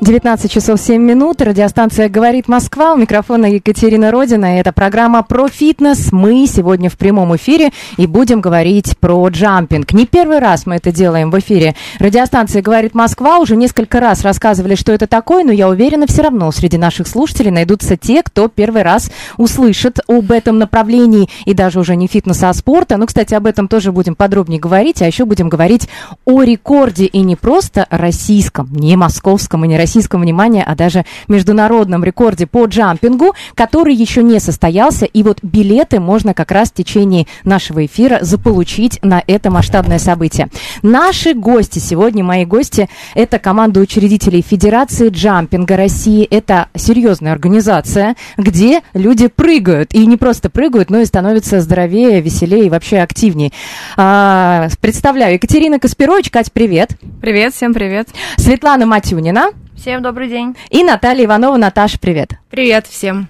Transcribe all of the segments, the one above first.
19 часов 7 минут. Радиостанция «Говорит Москва». У микрофона Екатерина Родина. Это программа про фитнес. Мы сегодня в прямом эфире и будем говорить про джампинг. Не первый раз мы это делаем в эфире. Радиостанция «Говорит Москва». Уже несколько раз рассказывали, что это такое, но я уверена, все равно среди наших слушателей найдутся те, кто первый раз услышит об этом направлении и даже уже не фитнеса, а спорта. Ну, кстати, об этом тоже будем подробнее говорить. А еще будем говорить о рекорде. И не просто российском, не московском и не российском. Внимания, а даже международном рекорде по джампингу, который еще не состоялся, и вот билеты можно как раз в течение нашего эфира заполучить на это масштабное событие. Наши гости, сегодня мои гости, это команда учредителей Федерации джампинга России, это серьезная организация, где люди прыгают, и не просто прыгают, но и становятся здоровее, веселее и вообще активнее. Представляю, Екатерина Касперович. Кать, привет! Привет, всем привет! Светлана Матюнина. Всем добрый день. И Наталья Иванова. Наташа, привет. Привет всем.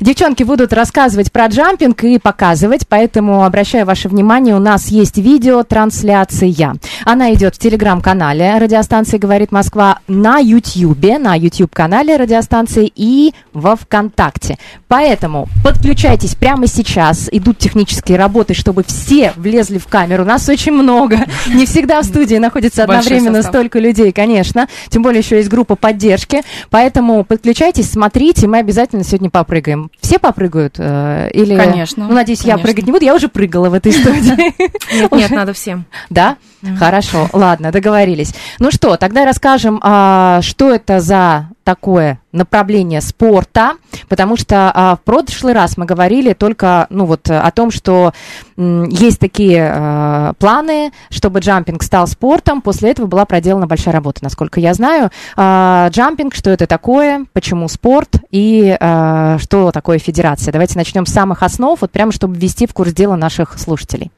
Девчонки будут рассказывать про джампинг и показывать, поэтому обращаю ваше внимание, у нас есть видеотрансляция. Она идет в телеграм-канале радиостанции «Говорит Москва», на Ютьюбе, на Ютьюб-канале радиостанции и во ВКонтакте. Поэтому подключайтесь прямо сейчас, идут технические работы, чтобы все влезли в камеру, нас очень много. Не всегда в студии находится одновременно столько людей, конечно, тем более еще есть группа поддержки, поэтому подключайтесь, смотрите, мы обязательно сегодня попрыгаем. Все попрыгают? Или... Конечно. Ну, надеюсь, конечно. Я прыгать не буду. Я уже прыгала в этой студии. Нет, надо всем. Да? Хорошо. Ладно, договорились. Ну что, тогда расскажем, что это за такое направление спорта, потому что в прошлый раз мы говорили только о том, что есть такие планы, чтобы джампинг стал спортом. После этого была проделана большая работа, насколько я знаю. Джампинг, что это такое, почему спорт и что такое федерация. Давайте начнем с самых основ, вот прямо чтобы ввести в курс дела наших слушателей.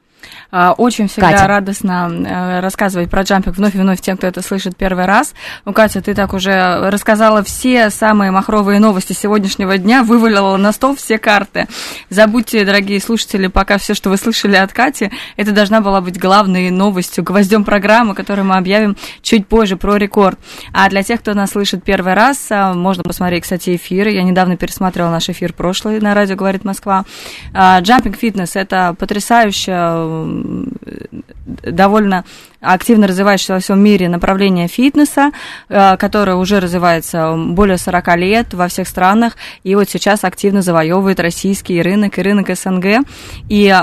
Очень всегда Катя. Радостно рассказывать про джампинг вновь и вновь тем, кто это слышит первый раз. Ну, Катя, ты так уже рассказала все самые махровые новости сегодняшнего дня, вывалила на стол все карты. Забудьте, дорогие слушатели, пока все, что вы слышали от Кати, это должна была быть главной новостью, гвоздем программы, которую мы объявим чуть позже, про рекорд. А для тех, кто нас слышит первый раз, можно посмотреть, кстати, эфиры. Я недавно пересматривала наш эфир прошлый на радио «Говорит Москва». Джампинг-фитнес – это потрясающе довольно активно развивающееся во всем мире направление фитнеса, которое уже развивается более 40 лет во всех странах, и вот сейчас активно завоевывает российский рынок и рынок СНГ, и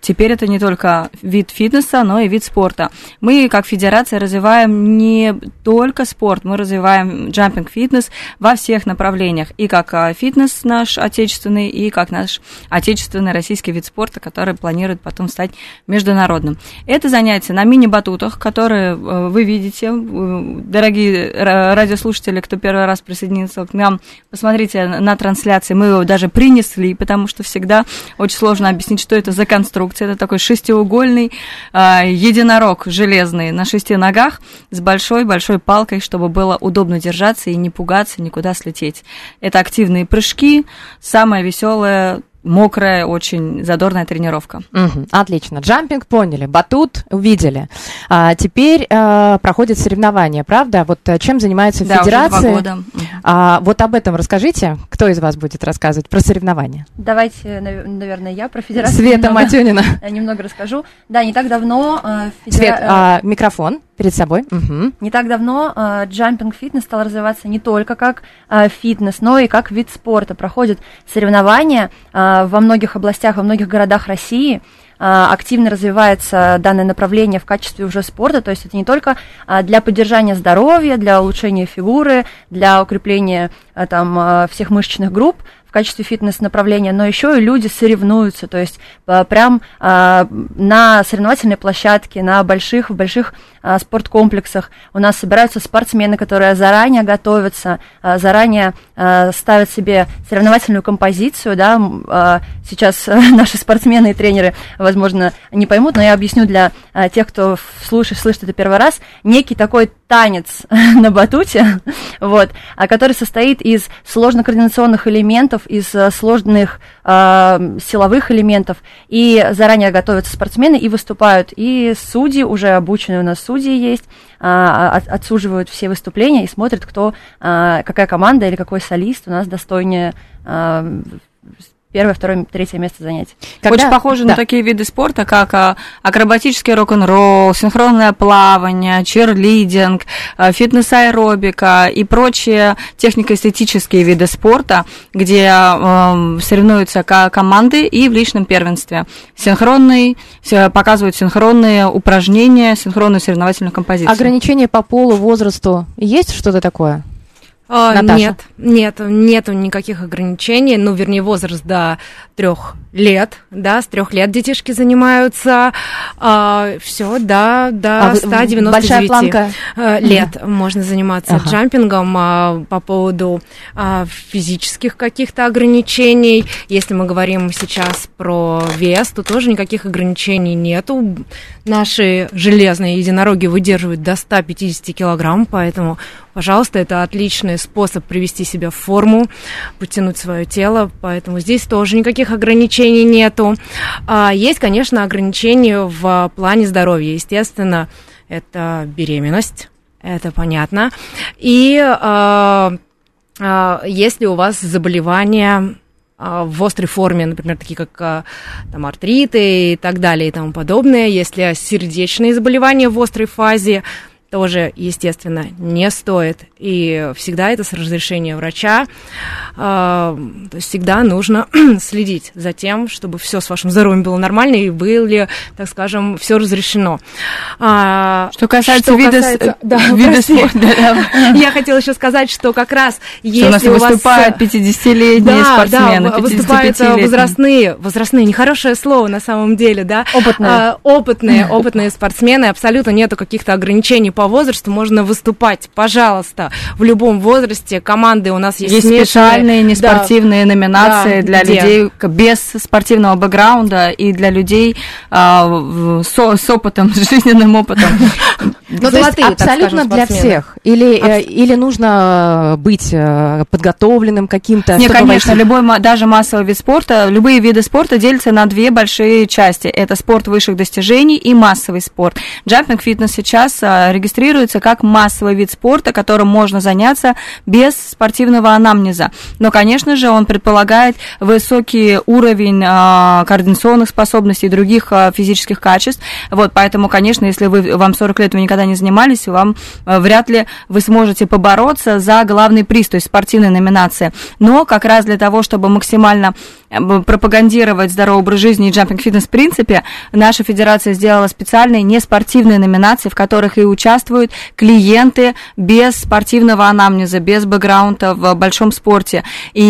теперь это не только вид фитнеса, но и вид спорта. Мы, как федерация, развиваем не только спорт, мы развиваем джампинг-фитнес во всех направлениях, и как фитнес наш отечественный, и как наш отечественный российский вид спорта, который планирует потом стать международным. Это занятие на мини-батутах, которые вы видите, дорогие радиослушатели, кто первый раз присоединился к нам, посмотрите на трансляции, мы его даже принесли, потому что всегда очень сложно объяснить, что это за конструкция. Это такой шестиугольный единорог железный на 6 ногах с большой-большой палкой, чтобы было удобно держаться и не пугаться, никуда слететь. Это активные прыжки, самое веселое, мокрая, очень задорная тренировка. Отлично. Джампинг поняли, батут увидели. Теперь проходят соревнования, правда? Вот чем занимается федерация? Да, уже 2 года. Вот об этом расскажите. Кто из вас будет рассказывать про соревнования? Давайте, наверное, я про федерацию. Света Матюнина. Немного расскажу. Да, не так давно... Свет, микрофон перед собой. Не так давно джампинг-фитнес стал развиваться не только как фитнес, но и как вид спорта. Проходят соревнования во многих областях, во многих городах России. Активно развивается данное направление в качестве уже спорта, то есть это не только для поддержания здоровья, для улучшения фигуры, для укрепления всех мышечных групп, качестве фитнес-направления, но еще и люди соревнуются, то есть прям на соревновательной площадке, на больших спорткомплексах у нас собираются спортсмены, которые заранее готовятся, заранее ставят себе соревновательную композицию, да, сейчас наши спортсмены и тренеры, возможно, не поймут, но я объясню для тех, кто слышит это первый раз, некий такой танец на батуте, вот, который состоит из сложно-координационных элементов, из сложных силовых элементов, и заранее готовятся спортсмены и выступают, и судьи, уже обученные у нас судьи есть, отсуживают все выступления и смотрят, какая команда или какой солист у нас достойнее первое, второе, третье место занять. Очень похоже на такие виды спорта, как акробатический рок-н-ролл, синхронное плавание, черлидинг, фитнес-аэробика и прочие технико-эстетические виды спорта, где соревнуются команды и в личном первенстве. Показывают синхронные упражнения, синхронную соревновательную композицию. Ограничения по полу, возрасту. Есть что-то такое? Наташа. Нет никаких ограничений, возраст до 3 лет, да, с 3 лет детишки занимаются, все, да, до 199 лет можно заниматься джампингом. По поводу физических каких-то ограничений, если мы говорим сейчас про вес, то тоже никаких ограничений нету, наши железные единороги выдерживают до 150 килограмм, поэтому, пожалуйста, это отличный способ привести себя в форму, подтянуть свое тело, поэтому здесь тоже никаких ограничений нету. Есть, конечно, ограничения в плане здоровья, естественно, это беременность, это понятно, и если у вас заболевания в острой форме, например, такие как там, артриты и так далее и тому подобное, если сердечные заболевания в острой фазе, тоже, естественно, не стоит. И всегда это с разрешения врача. То есть всегда нужно следить за тем, чтобы все с вашим здоровьем было нормально и было, так скажем, все разрешено. Что касается вида спорта. Да. Я хотела еще сказать, что как раз если у нас выступают 50-летние спортсмены, 55-летние. Выступают возрастные, нехорошее слово на самом деле, да. Опытные спортсмены, абсолютно нету каких-то ограничений по возрасту, можно выступать, пожалуйста, в любом возрасте. Команды у нас есть специальные, неспортивные номинации для людей без спортивного бэкграунда и для людей с опытом, с жизненным опытом. Золотые, абсолютно для всех. Или нужно быть подготовленным каким-то? Нет, конечно, любой, даже массовый вид спорта, любые виды спорта делятся на две большие части. Это спорт высших достижений и массовый спорт. Джампинг-фитнес сейчас регистрируется как массовый вид спорта, которым можно заняться без спортивного анамнеза. Но, конечно же, он предполагает высокий уровень координационных способностей и других физических качеств. Вот, поэтому, конечно, если вам 40 лет, вы никогда не занимались, вам вряд ли вы сможете побороться за главный приз, то есть спортивные номинации. Но как раз для того, чтобы максимально пропагандировать здоровый образ жизни и джампинг-фитнес в принципе, наша федерация сделала специальные неспортивные номинации, в которых и участвуют клиенты без спортивного анамнеза, без бэкграунда в большом спорте. И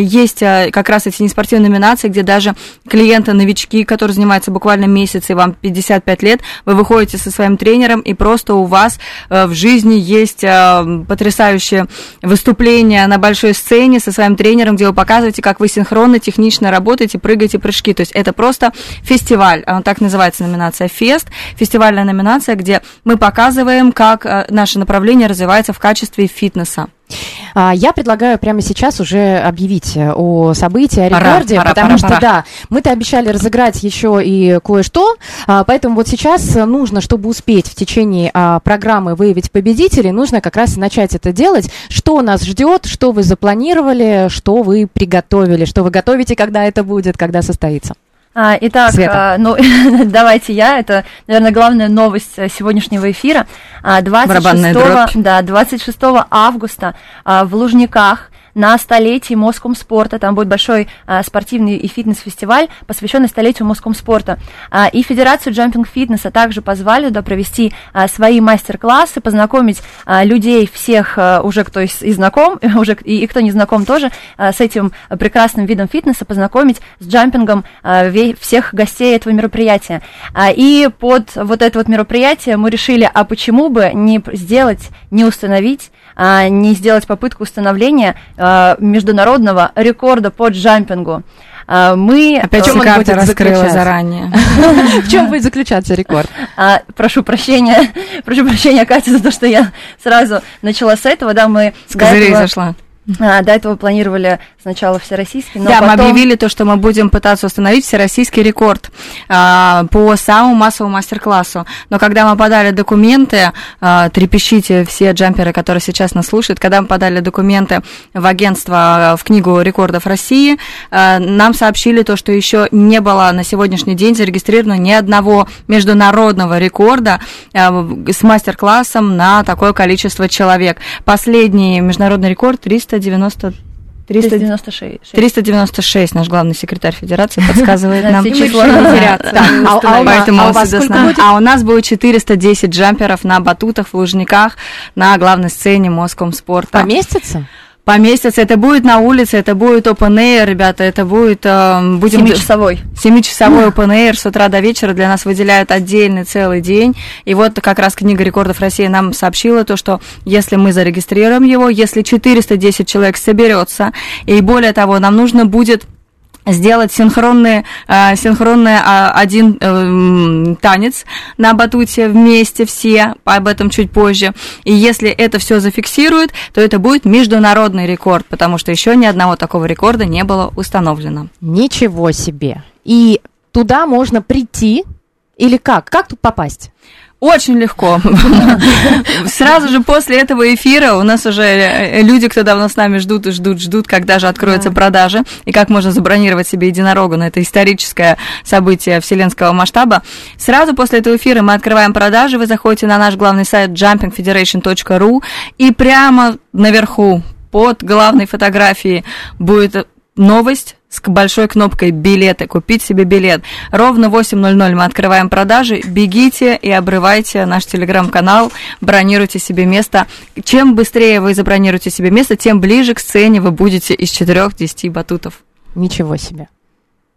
есть как раз эти неспортивные номинации, где даже клиенты-новички, которые занимаются буквально месяц, и вам 55 лет, вы выходите со своим тренером, и просто у вас в жизни есть потрясающее выступление на большой сцене со своим тренером, где вы показываете, как вы синхронно, технично работаете, прыгаете, прыжки. То есть это просто фестиваль, так называется номинация «Фест», фестивальная номинация, где мы показываем, как наше направление развивается в качестве фитнеса. Я предлагаю прямо сейчас уже объявить о событии, о рекорде, потому что мы-то обещали разыграть еще и кое-что, поэтому вот сейчас нужно, чтобы успеть в течение программы выявить победителей, нужно как раз начать это делать. Что нас ждет, что вы запланировали, что вы приготовили, что вы готовите, когда это будет, когда состоится? Итак, давайте это, наверное, главная новость сегодняшнего эфира. 26 августа в Лужниках на столетии Москомспорта. Там будет большой спортивный и фитнес-фестиваль, посвященный столетию Москомспорта. И Федерацию джампинг-фитнеса также позвали туда провести свои мастер-классы, познакомить людей всех, уже кто и знаком, уже и кто не знаком тоже, с этим прекрасным видом фитнеса, познакомить с джампингом всех гостей этого мероприятия. И под вот это вот мероприятие мы решили, а почему бы не сделать, не установить, не сделать попытку установления международного рекорда по джампингу. Мы... Опять же, карты раскрыла заранее. В чем будет заключаться рекорд? Прошу прощения, Катя, за то, что я сразу начала с этого. Да, мы с козырей зашла. До этого планировали сначала всероссийский, но потом... мы объявили то, что мы будем пытаться установить всероссийский рекорд по самому массовому мастер-классу. Но когда мы подали документы, трепещите все джамперы, которые сейчас нас слушают, когда мы подали документы в агентство, в Книгу рекордов России, нам сообщили то, что еще не было на сегодняшний день зарегистрировано ни одного международного рекорда с мастер-классом на такое количество человек. Последний международный рекорд 396, наш главный секретарь федерации подсказывает нам. А у нас будет 410 джамперов на батутах в Лужниках на главной сцене Москомспорта. Поместится? Поместится. Это будет на улице, это будет open-air, ребята, это будет... 7-часовой. 7-часовой open-air с утра до вечера. Для нас выделяют отдельный целый день. И вот как раз Книга рекордов России нам сообщила то, что если мы зарегистрируем его, если 410 человек соберется, и более того, нам нужно будет сделать синхронный танец на батуте вместе все, об этом чуть позже. И если это все зафиксируют, то это будет международный рекорд, потому что еще ни одного такого рекорда не было установлено. Ничего себе! И туда можно прийти или как? Как тут попасть? Очень легко. Сразу же после этого эфира у нас уже люди, кто давно с нами ждут, когда же откроются продажи и как можно забронировать себе единорога на это историческое событие вселенского масштаба. Сразу после этого эфира мы открываем продажи. Вы заходите на наш главный сайт jumpingfederation.ru, и прямо наверху под главной фотографией будет новость с большой кнопкой «Билеты», «Купить себе билет». Ровно в 8:00 мы открываем продажи. Бегите и обрывайте наш телеграм-канал, бронируйте себе место. Чем быстрее вы забронируете себе место, тем ближе к сцене вы будете из 4-10 батутов. Ничего себе.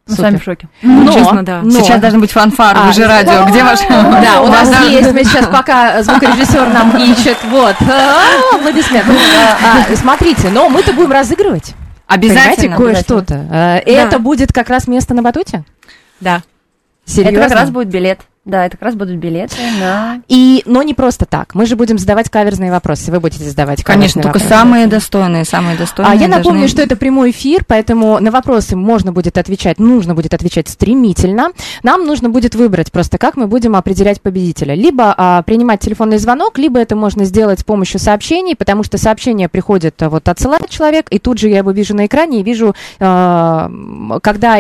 Мы с вами в шоке. Честно, да. Сейчас должны быть фанфары, вы же радио. Где ваш... Да, у нас есть, мы сейчас пока звукорежиссер нам ищет. Вот. Аплодисменты. Смотрите, но мы-то будем разыгрывать. Обязательно. Понимаете, кое-что-то. Это будет как раз место на батуте? Да. Серьезно? Это как раз будет билет. Да, это как раз будут билеты на... И, но не просто так. Мы же будем задавать каверзные вопросы. Вы будете задавать каверзные вопросы. Конечно, только самые достойные. Я напомню, что это прямой эфир, поэтому на вопросы можно будет отвечать, нужно будет отвечать стремительно. Нам нужно будет выбрать просто, как мы будем определять победителя. Либо принимать телефонный звонок, либо это можно сделать с помощью сообщений, потому что сообщение приходит, вот отсылает человек, и тут же я его вижу на экране и вижу, когда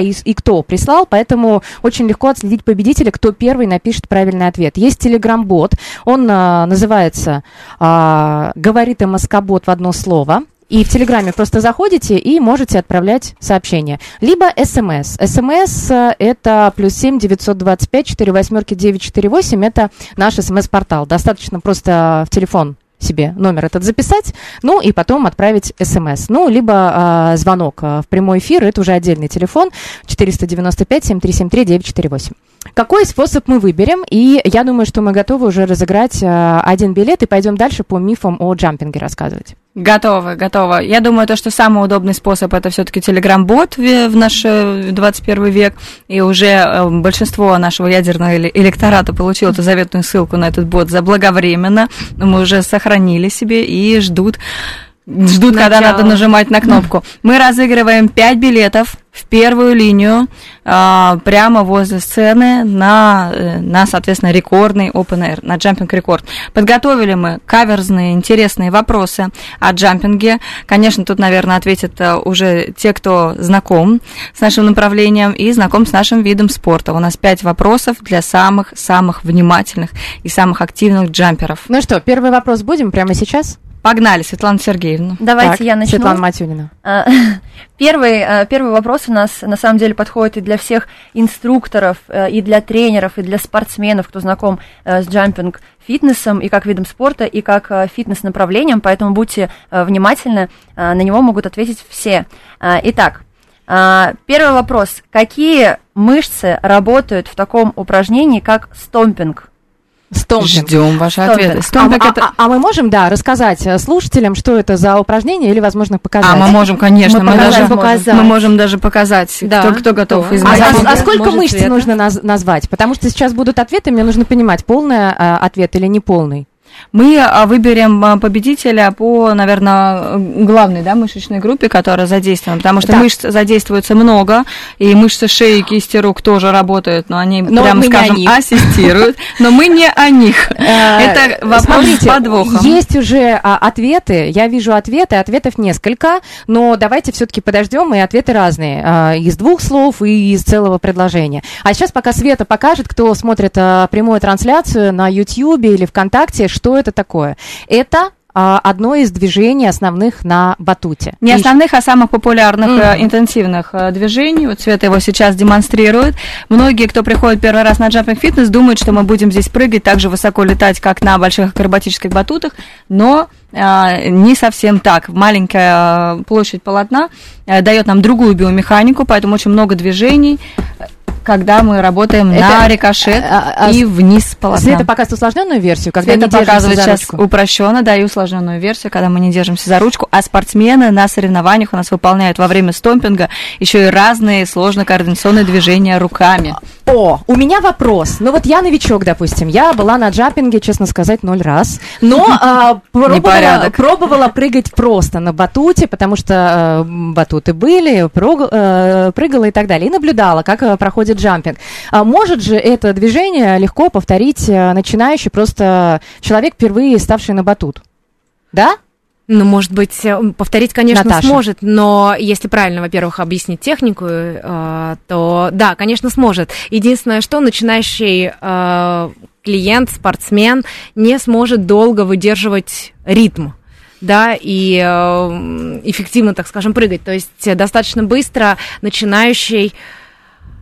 и кто прислал, поэтому очень легко отследить победителя, кто первый напишет правильный ответ. Есть телеграм-бот, он называется «Говорит Москобот» в одно слово. И в Телеграме просто заходите и можете отправлять сообщения. Либо СМС. СМС это +7 925 48 948. Это наш СМС-портал. Достаточно просто в телефон себе номер этот записать, ну и потом отправить СМС. Ну, либо звонок в прямой эфир, это уже отдельный телефон 495-7373-948. Какой способ мы выберем? И я думаю, что мы готовы уже разыграть один билет и пойдем дальше по мифам о джампинге рассказывать. Готово. Я думаю, то, что самый удобный способ, это все-таки телеграм-бот в наш 21 век, и уже большинство нашего ядерного электората получило эту заветную ссылку на этот бот заблаговременно, мы уже сохранили себе и ждут, когда надо нажимать на кнопку. Мы разыгрываем 5 билетов в первую линию, прямо возле сцены на, соответственно, рекордный open-air, на джампинг-рекорд. Подготовили мы каверзные, интересные вопросы о джампинге. Конечно, тут, наверное, ответят уже те, кто знаком с нашим направлением и знаком с нашим видом спорта. У нас 5 вопросов для самых-самых внимательных и самых активных джамперов. Ну что, первый вопрос будем прямо сейчас? Погнали, Светлана Сергеевна. Давайте так, я начну. Светлана Матюнина. Первый вопрос у нас, на самом деле, подходит и для всех инструкторов, и для тренеров, и для спортсменов, кто знаком с джампинг-фитнесом, и как видом спорта, и как фитнес-направлением, поэтому будьте внимательны, на него могут ответить все. Итак, первый вопрос. Какие мышцы работают в таком упражнении, как стомпинг? Стомпинг. Ждем ваши ответы. А мы можем, да, рассказать слушателям, что это за упражнение, или, возможно, показать? А мы можем, конечно, мы можем даже показать, да. кто готов. А сколько мышц нужно назвать? Потому что сейчас будут ответы, мне нужно понимать, полный ответ или неполный. Мы выберем победителя по, наверное, главной, да, мышечной группе, которая задействована, потому что мышц задействуется много, и мышцы шеи, кисти рук тоже работают, но они, прямо скажем, ассистируют. Но мы не о них. Это вопрос с подвохом. Есть уже ответы, я вижу ответы, ответов несколько, но давайте все-таки подождем, и ответы разные, из двух слов и из целого предложения. А сейчас пока Света покажет, кто смотрит прямую трансляцию на YouTube или ВКонтакте, что это такое? Это одно из движений основных на батуте. Не основных, а самых популярных интенсивных движений. Вот Света его сейчас демонстрирует. Многие, кто приходит первый раз на джампинг-фитнес, думают, что мы будем здесь прыгать, так же высоко летать, как на больших акробатических батутах, но не совсем так. Маленькая площадь полотна дает нам другую биомеханику, поэтому очень много движений, когда мы работаем на рикошет и вниз полотна. Света показывает усложненную версию, когда Света не держимся за ручку. Сейчас упрощенно, да, и усложненную версию, когда мы не держимся за ручку. А спортсмены на соревнованиях у нас выполняют во время стомпинга еще и разные сложные координационные движения руками. О, у меня вопрос. Ну вот я новичок, допустим. Я была на джампинге, честно сказать, 0 раз. Но пробовала прыгать просто на батуте, потому что батуты были, прыгала и так далее. И наблюдала, как проходит джампинг. А может же это движение легко повторить начинающий просто человек, впервые ставший на батут? Да? Ну, может быть, повторить, конечно, Наташа сможет, но если правильно, во-первых, объяснить технику, то да, конечно, сможет. Единственное, что начинающий клиент, спортсмен не сможет долго выдерживать ритм, да, и эффективно, так скажем, прыгать. То есть достаточно быстро начинающий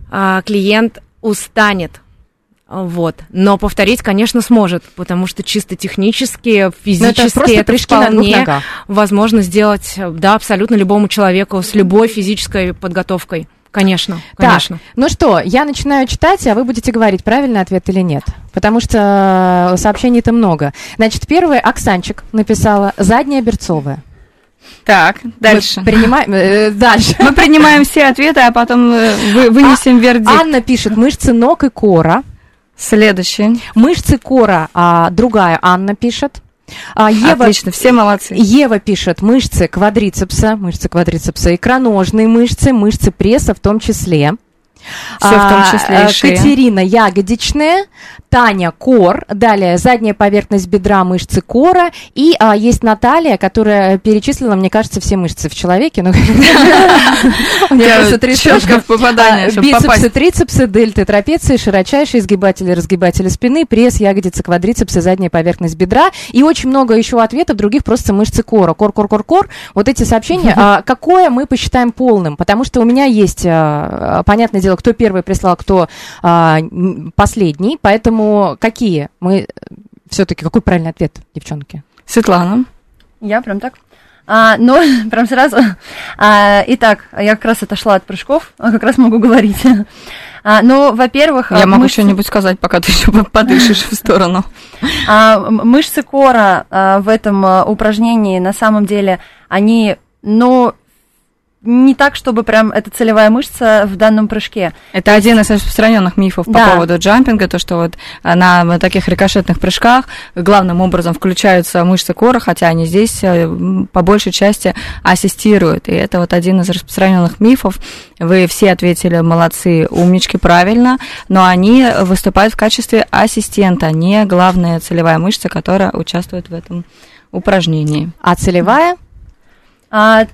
клиент устанет, вот. Но повторить, конечно, сможет, потому что чисто технически, физически это вполне возможно сделать, да, абсолютно любому человеку с любой физической подготовкой. Конечно, конечно. Так, ну что, я начинаю читать, а вы будете говорить, правильный ответ или нет, потому что сообщений-то много. Значит, первое, Оксанчик написала, задняя берцовая. Так, дальше. Мы принимаем все ответы, а потом вынесем вердикт. Анна пишет, мышцы ног и кора. Следующий. Мышцы кора, другая Анна пишет. Ева, отлично, все молодцы. Ева пишет, мышцы квадрицепса, икроножные мышцы, мышцы пресса в том числе. Все в том числе и шея. Катерина, ягодичная, Таня, кор, далее задняя поверхность бедра, мышцы кора, и есть Наталья, которая перечислила, мне кажется, все мышцы в человеке. Чётко в попадании, чтобы попасть. Бицепсы, трицепсы, дельты, трапеции, широчайшие, изгибатели, разгибатели спины, пресс, ягодицы, квадрицепсы, задняя поверхность бедра, и очень много еще ответов других, просто мышцы кора. Кор. Вот эти сообщения, какое мы посчитаем полным, потому что у меня есть, понятное дело, кто первый прислал, кто последний. Поэтому какие мы все-таки... Какой правильный ответ, девчонки? Светлана. Я прям так. Прям сразу. Итак, я как раз отошла от прыжков, как раз могу говорить. Во-первых... Я могу что-нибудь сказать, пока ты еще подышишь в сторону. Мышцы кора в этом упражнении, на самом деле, они... Не так, чтобы прям это целевая мышца в данном прыжке. Это один из распространенных мифов, да, по поводу джампинга, то, что вот на таких рикошетных прыжках главным образом включаются мышцы кора, хотя они здесь по большей части ассистируют. И это вот один из распространенных мифов. Вы все ответили, молодцы, умнички, правильно, но они выступают в качестве ассистента, не главная целевая мышца, которая участвует в этом упражнении. А целевая?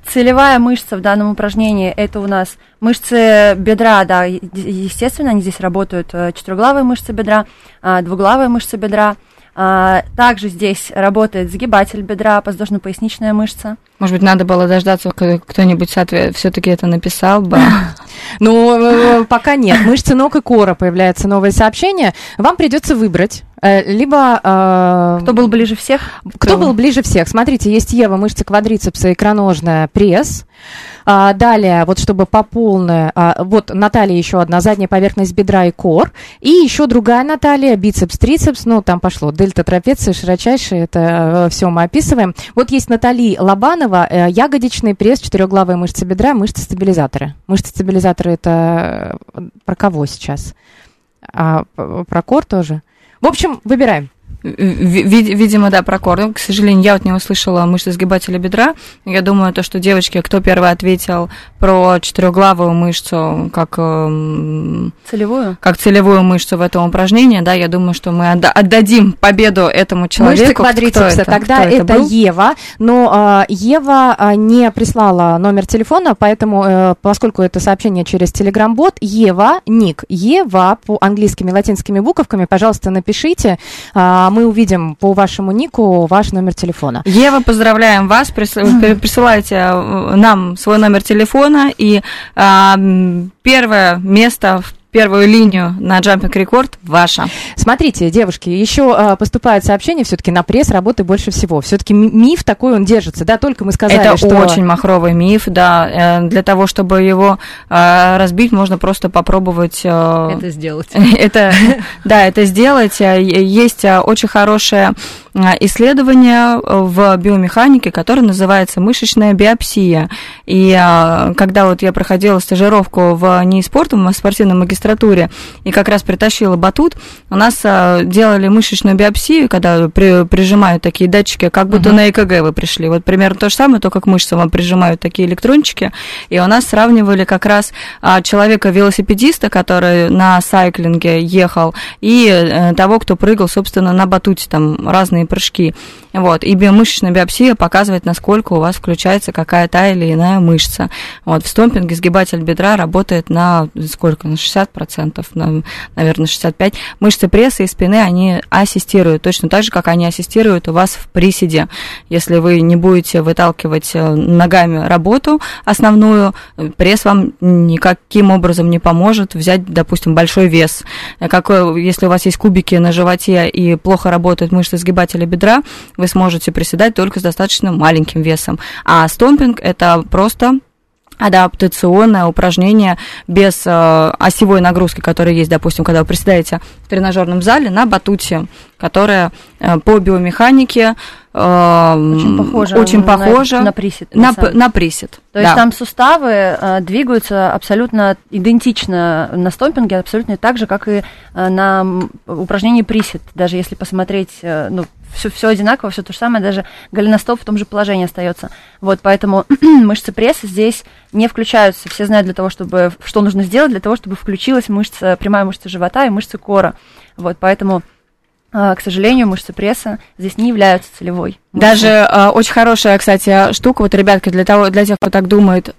Целевая мышца в данном упражнении – это у нас мышцы бедра, да, естественно, они здесь работают, четырехглавые мышцы бедра, двуглавые мышцы бедра, Также здесь работает сгибатель бедра, подвздошно-поясничная мышца. Может быть, надо было дождаться, кто-нибудь все-таки это написал бы. Ну, пока нет. Мышцы ног и кора появляется новое сообщение. Вам придется выбрать. Либо... Кто был ближе всех? Кто был ближе всех? Смотрите, есть Ева, мышцы квадрицепса, икроножная, пресс. Далее, вот чтобы по полной... Вот Наталья еще одна, задняя поверхность бедра и кор. И еще другая Наталья, бицепс, трицепс. Ну, там пошло дельта, трапеция, широчайшая. Это все мы описываем. Вот есть Наталья Лобанова, ягодичный пресс, четырехглавые мышцы бедра, мышцы-стабилизаторы. Мышцы-стабилизаторы — это про кого сейчас? Про кор тоже? В общем, выбираем. Видимо, да, про кор. К сожалению, я вот не услышала мышцы сгибателя бедра. Я думаю, то, что девочки, кто первый ответил про четырехглавую мышцу как целевую мышцу в этом упражнении, да, я думаю, что мы отдадим победу этому человеку. Мышцы квадрицепса. Тогда это Ева. Но Ева не прислала номер телефона, поэтому, поскольку это сообщение через Telegram-бот, Ева, ник Ева по английскими и латинскими буковками, пожалуйста, напишите. Мы увидим по вашему нику ваш номер телефона. Ева, поздравляем вас, присылайте нам свой номер телефона, и первое место в первую линию на Jumping Record ваша. Смотрите, девушки, еще поступает сообщение все-таки на пресс, работы больше всего. Все-таки миф такой, он держится, да, только мы сказали, это что... Это очень махровый миф, да, для того, чтобы его разбить, можно просто попробовать... Это сделать. Да, это сделать. Есть очень хорошее исследование в биомеханике, которое называется мышечная биопсия. И когда вот я проходила стажировку в НИИ спорта, в спортивном магистратуре, и как раз притащила батут, у нас делали мышечную биопсию, когда прижимают такие датчики, как будто на ЭКГ вы пришли. Вот примерно то же самое, только к мышцам вам прижимают такие электрончики. И у нас сравнивали как раз человека-велосипедиста, который на сайклинге ехал, и того, кто прыгал, собственно, на батуте, там разные прыжки. Вот. И мышечная биопсия показывает, насколько у вас включается какая та или иная мышца. Вот. В стомпинге сгибатель бедра работает на сколько? На 60%, наверное, 65%. Мышцы пресса и спины, они ассистируют, точно так же, как они ассистируют у вас в приседе. Если вы не будете выталкивать ногами работу основную, пресс вам никаким образом не поможет взять, допустим, большой вес. Если у вас есть кубики на животе и плохо работают мышцы сгибателя бедра, вы сможете приседать только с достаточно маленьким весом. А стомпинг – это просто адаптационное упражнение без осевой нагрузки, которая есть, допустим, когда вы приседаете в тренажерном зале на батуте, которая по биомеханике очень похожа на присед. На присед. То есть там суставы двигаются абсолютно идентично на стомпинге, абсолютно так же, как и на упражнении присед. Даже если посмотреть, все одинаково, все то же самое, даже голеностоп в том же положении остается. Вот, поэтому мышцы пресса здесь не включаются. Все знают, что нужно сделать для того, чтобы включилась прямая мышца живота и мышцы кора. Вот, поэтому... К сожалению, мышцы пресса здесь не являются целевой. Даже очень хорошая, кстати, штука. Вот, ребятки, для тех, кто так думает,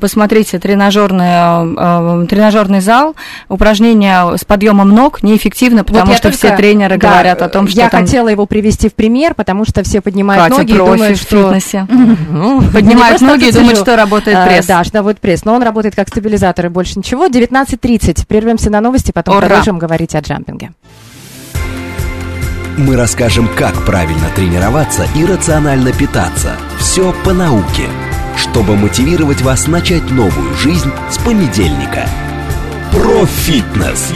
посмотрите тренажерный зал. Упражнения с подъемом ног неэффективны, потому что все тренеры говорят о том, что я хотела его привести в пример, потому что все поднимают ноги и думают, что... Поднимают ноги и думают, что работает пресс. Да, что будет пресс, но он работает как стабилизатор и больше ничего. 19:30. Прервемся на новости, потом продолжим говорить о джампинге. Мы расскажем, как правильно тренироваться и рационально питаться. Все по науке, чтобы мотивировать вас начать новую жизнь с понедельника. Про фитнес.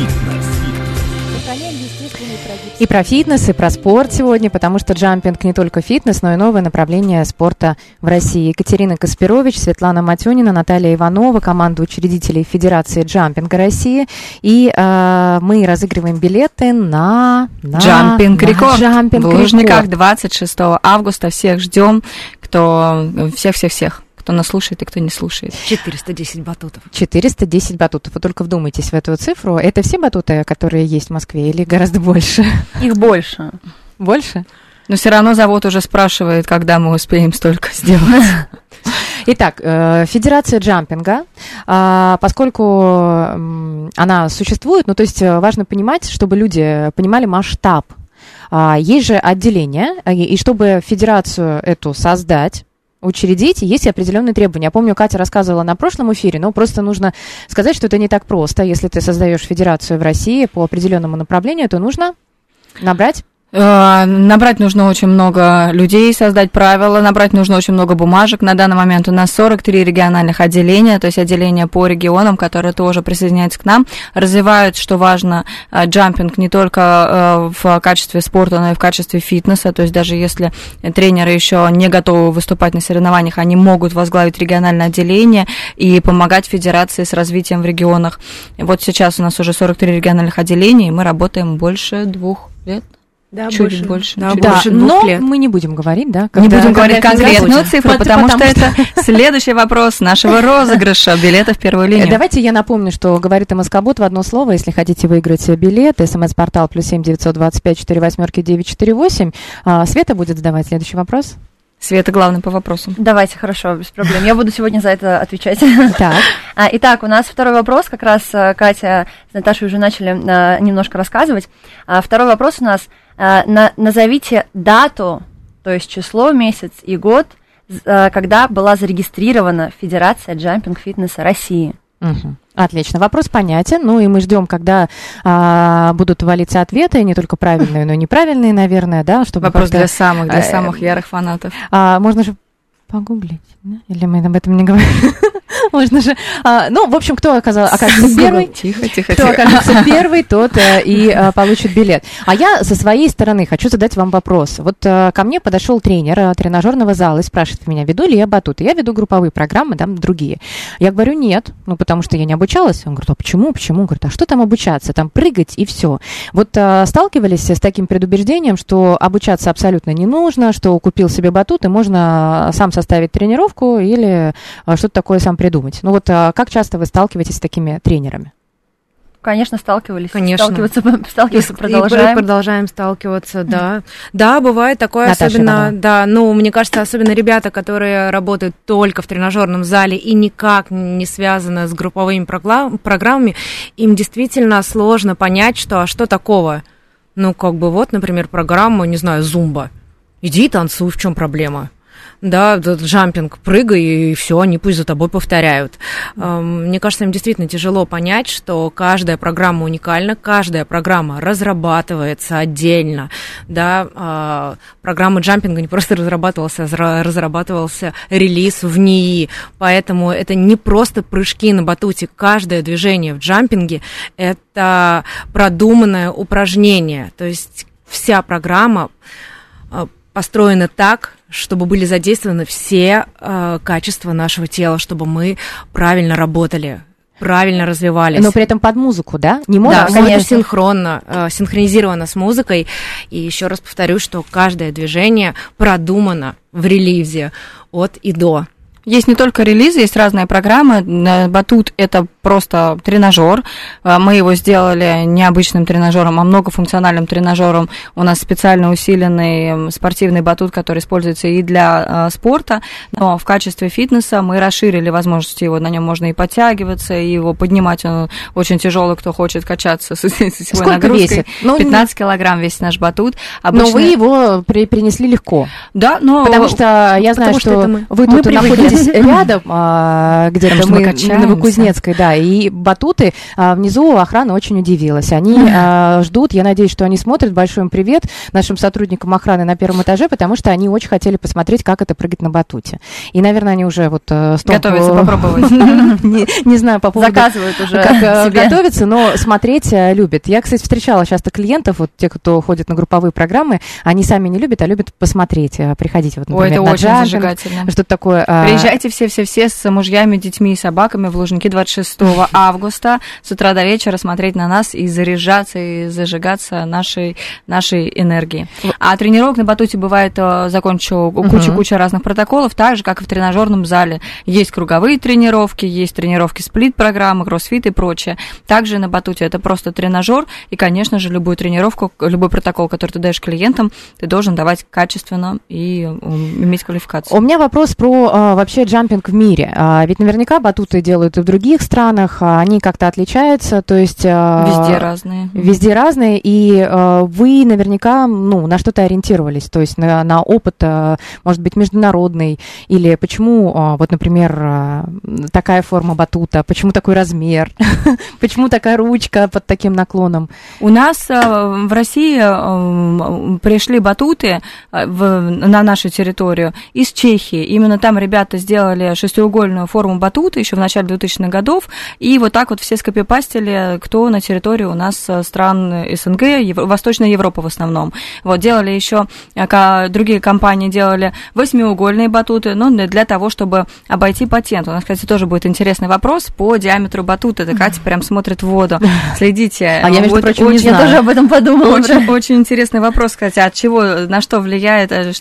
И про фитнес, и про спорт сегодня, потому что джампинг не только фитнес, но и новое направление спорта в России. Екатерина Касперович, Светлана Матюнина, Наталья Иванова, команда учредителей Федерации джампинга России. И мы разыгрываем билеты на джампинг-рекорд. В Лужниках 26 августа. Всех ждем, всех-всех-всех. Кто нас слушает и кто не слушает. 410 батутов. 410 батутов. Вы только вдумайтесь в эту цифру. Это все батуты, которые есть в Москве, или гораздо больше? Их больше. Больше? Но все равно завод уже спрашивает, когда мы успеем столько сделать. Итак, Федерация джампинга, поскольку она существует, ну, то есть важно понимать, чтобы люди понимали масштаб Есть же отделение, и чтобы федерацию эту создать, учредить, есть определенные требования. Я помню, Катя рассказывала на прошлом эфире, но просто нужно сказать, что это не так просто. Если ты создаешь федерацию в России по определенному направлению, то нужно набрать... Набрать нужно очень много людей, создать правила, набрать нужно очень много бумажек. На данный момент у нас 43 региональных отделения, то есть отделения по регионам, которые тоже присоединяются к нам, развивают, что важно, джампинг не только в качестве спорта, но и в качестве фитнеса. То есть даже если тренеры еще не готовы выступать на соревнованиях, они могут возглавить региональное отделение и помогать федерации с развитием в регионах. Вот сейчас у нас уже 43 региональных отделения, и мы работаем больше 2 лет. Да, чуть больше, 2 лет. Мы не будем говорить, да? Когда, не будем говорить конкретную цифру, потому что это следующий вопрос нашего розыгрыша билета в первую линию. Давайте я напомню, что говорит Моско-бот в одно слово. Если хотите выиграть билет, смс-портал +7 925 48 948. Света будет задавать следующий вопрос. Света, главный по вопросам. Давайте, хорошо, без проблем. Я буду сегодня за это отвечать. Так. Итак, у нас второй вопрос. Как раз Катя с Наташей уже начали немножко рассказывать. Второй вопрос у нас. Назовите дату, то есть число, месяц и год, когда была зарегистрирована Федерация джампинг-фитнеса России. Угу. Отлично, вопрос понятен. Ну и мы ждем, когда будут валиться ответы, не только правильные, но и неправильные, наверное, да? Чтобы вопрос просто... для самых ярых фанатов. Можно же погуглить, да? Или мы об этом не говорим? Можно же... в общем, кто окажется первый, тот и получит билет. А я со своей стороны хочу задать вам вопрос. Вот ко мне подошел тренер тренажерного зала и спрашивает меня, веду ли я батуты. Я веду групповые программы, там другие. Я говорю, нет, потому что я не обучалась. Он говорит, а почему? Он говорит, а что там обучаться? Там прыгать и все. Вот сталкивались с таким предубеждением, что обучаться абсолютно не нужно, что купил себе батут, и можно сам составить тренировку или что-то такое сам придумать. Ну вот как часто вы сталкиваетесь с такими тренерами? Конечно, сталкивались. Конечно. Сталкиваться продолжаем. И продолжаем сталкиваться, да. Да, бывает такое, Наташа, особенно, да, мне кажется, особенно ребята, которые работают только в тренажерном зале и никак не связаны с групповыми программами, им действительно сложно понять, что такого. Например, программа, не знаю, зумба. Иди и танцуй, в чем проблема? Да, джампинг, прыгай, и все, они пусть за тобой повторяют. Мне кажется, им действительно тяжело понять, что каждая программа уникальна, каждая программа разрабатывается отдельно. Да, программа джампинга не просто разрабатывалась, а разрабатывался релиз в НИИ. Поэтому это не просто прыжки на батуте. Каждое движение в джампинге – это продуманное упражнение. То есть вся программа построена так, чтобы были задействованы все качества нашего тела, чтобы мы правильно работали, правильно развивались. Но при этом под музыку, да? Не можно? Да, конечно, синхронно, синхронизировано с музыкой. И еще раз повторю, что каждое движение продумано в релизе от и до. Есть не только релизы, есть разные программы. Батут – это просто тренажер. Мы его сделали не обычным тренажером, а многофункциональным тренажером. У нас специально усиленный спортивный батут, который используется и для спорта. Но в качестве фитнеса мы расширили возможности его. На нем можно и подтягиваться, и его поднимать. Он очень тяжелый, кто хочет качаться с силовой нагрузкой. 15 килограмм весит наш батут. Обычно... Но вы его принесли легко. Да, но... Потому что я знаю, что вы тут находитесь рядом, где-то мы на Новокузнецкой, да, и батуты внизу охрана очень удивилась. Они ждут, я надеюсь, что они смотрят. Большой им привет нашим сотрудникам охраны на первом этаже, потому что они очень хотели посмотреть, как это прыгать на батуте. И, наверное, они уже готовятся попробовать. Не знаю, по поводу... Заказывают уже как готовятся, но смотреть любят. Я, кстати, встречала часто клиентов, те, кто ходит на групповые программы, они сами не любят, а любят посмотреть, приходить, например, на джампинг, что-то такое... Приезжайте все-все-все с мужьями, детьми и собаками в Лужники 26 августа с утра до вечера смотреть на нас и заряжаться, и зажигаться нашей энергией. А тренировок на батуте бывает, закончу, куча-куча разных протоколов, так же, как и в тренажерном зале. Есть круговые тренировки, есть тренировки сплит-программы, кроссфит и прочее. Также на батуте это просто тренажер, и, конечно же, любую тренировку, любой протокол, который ты даешь клиентам, ты должен давать качественно и иметь квалификацию. У меня вопрос про... вообще джампинг в мире. Ведь наверняка батуты делают и в других странах, странах они как-то отличаются, то есть... Везде разные. Везде разные, и вы наверняка на что-то ориентировались, то есть на опыт, может быть, международный, или почему, вот, например, такая форма батута, почему такой размер, почему такая ручка под таким наклоном? У нас в России пришли батуты на нашу территорию из Чехии. Именно там ребята сделали шестиугольную форму батута еще в начале 2000-х годов, и вот так вот все скопипастили, кто на территории у нас стран СНГ, Восточная Европа в основном. Вот, делали еще, другие компании делали восьмиугольные батуты, для того, чтобы обойти патент. У нас, кстати, тоже будет интересный вопрос по диаметру батута. Это Катя прям смотрит в воду. Следите. А я, между прочим, не знаю. Я тоже об этом подумала. Очень интересный вопрос, кстати, от чего, на что влияет, от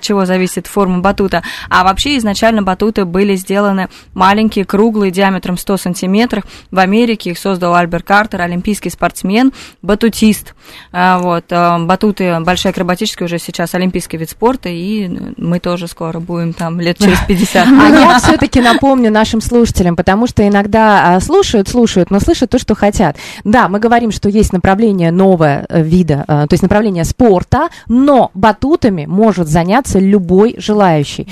чего зависит форма батута. А вообще изначально батуты были сделаны маленькие, круглые, диаметром 100 сантиметров. В Америке их создал Альберт Картер, олимпийский спортсмен, батутист. Вот. Батуты большие акробатические уже сейчас олимпийский вид спорта, и мы тоже скоро будем там лет через 50. А я все-таки напомню нашим слушателям, потому что иногда слушают, но слышат то, что хотят. Да, мы говорим, что есть направление нового вида, то есть направление спорта, но батутами может заняться любой желающий.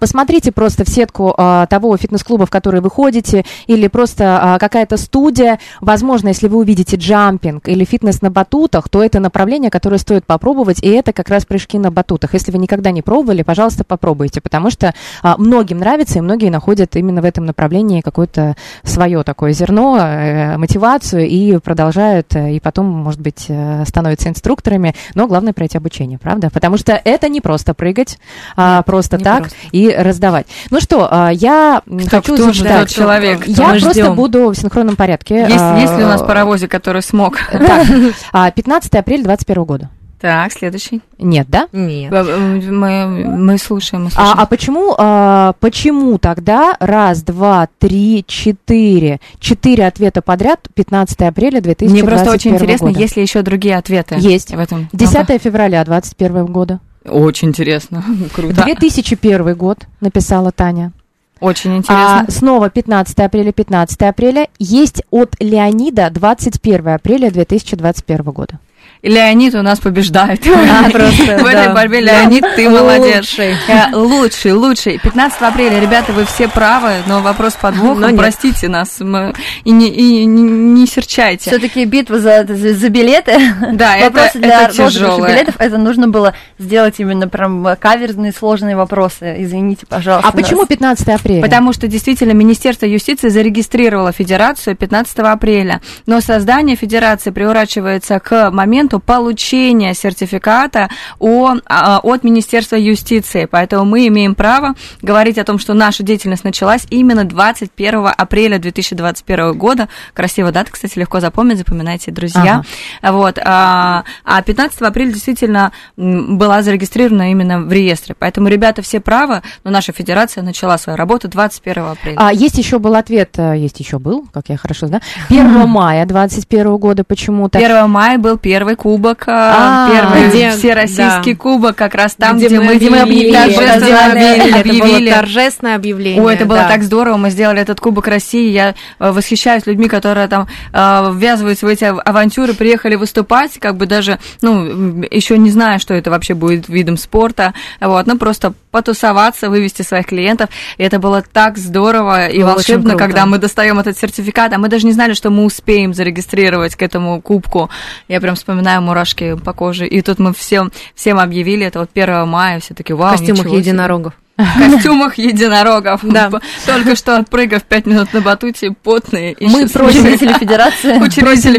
Посмотрите просто в сетку того фитнес-клуба, в который вы ходите, или просто какая-то студия. Возможно, если вы увидите джампинг или фитнес на батутах, то это направление, которое стоит попробовать, и это как раз прыжки на батутах. Если вы никогда не пробовали, пожалуйста, попробуйте, потому что многим нравится, и многие находят именно в этом направлении какое-то свое такое зерно, мотивацию, и продолжают, и потом, может быть, становятся инструкторами, но главное пройти обучение, правда? Потому что это не просто прыгать, а просто так просто и раздавать. Ну что, я хочу... Кто же тот человек? Я просто буду в синхронном порядке. Есть ли у нас паровозик, который смог? 15 апреля 2021 года. Так, следующий. Нет, да? Нет. Мы слушаем. Почему тогда раз, два, три, четыре ответа подряд 15 апреля 2021 года? Мне просто очень интересно, есть ли еще другие ответы? Есть. В этом 10 февраля 2021 года. Очень интересно. Круто. 2001 год, написала Таня. Очень интересно. Снова 15 апреля. Есть от Леонида 21 апреля 2021 года. Леонид у нас побеждает. В этой борьбе, Леонид, ты молодец. Лучший. 15 апреля, ребята, вы все правы, но вопрос подвох. Простите нас и не серчайте. Все-таки битва за билеты. Да, это тяжелое. Билетов это нужно было сделать именно прям каверзные, сложные вопросы. Извините, пожалуйста. А почему 15 апреля? Потому что действительно Министерство юстиции зарегистрировало федерацию 15 апреля, но создание федерации приурочивается к моменту получения сертификата от Министерства юстиции. Поэтому мы имеем право говорить о том, что наша деятельность началась именно 21 апреля 2021 года. Красивая дата, кстати, легко запомнить, запоминайте, друзья. Ага. Вот. А 15 апреля действительно была зарегистрирована именно в реестре. Поэтому, ребята, все правы, но наша федерация начала свою работу 21 апреля. Есть еще был ответ, как я хорошо знаю, 1 мая 2021 года почему-то. 1 мая был первый кубок, первый всероссийский кубок, как раз там, где мы объявили. Это было торжественное объявление. Ой, это было так здорово, мы сделали этот Кубок России, я восхищаюсь людьми, которые там ввязываются в эти авантюры, приехали выступать, как бы даже, еще не зная, что это вообще будет видом спорта, вот, просто потусоваться, вывести своих клиентов, и это было так здорово и волшебно, когда мы достаем этот сертификат, а мы даже не знали, что мы успеем зарегистрировать к этому кубку, я прям вспоминаю, мурашки по коже. И тут мы всем объявили, это 1 мая, все такие, вау, ничего себе. В костюмах единорогов. Да. Только что отпрыгав 5 минут на батуте, потные. Мы просим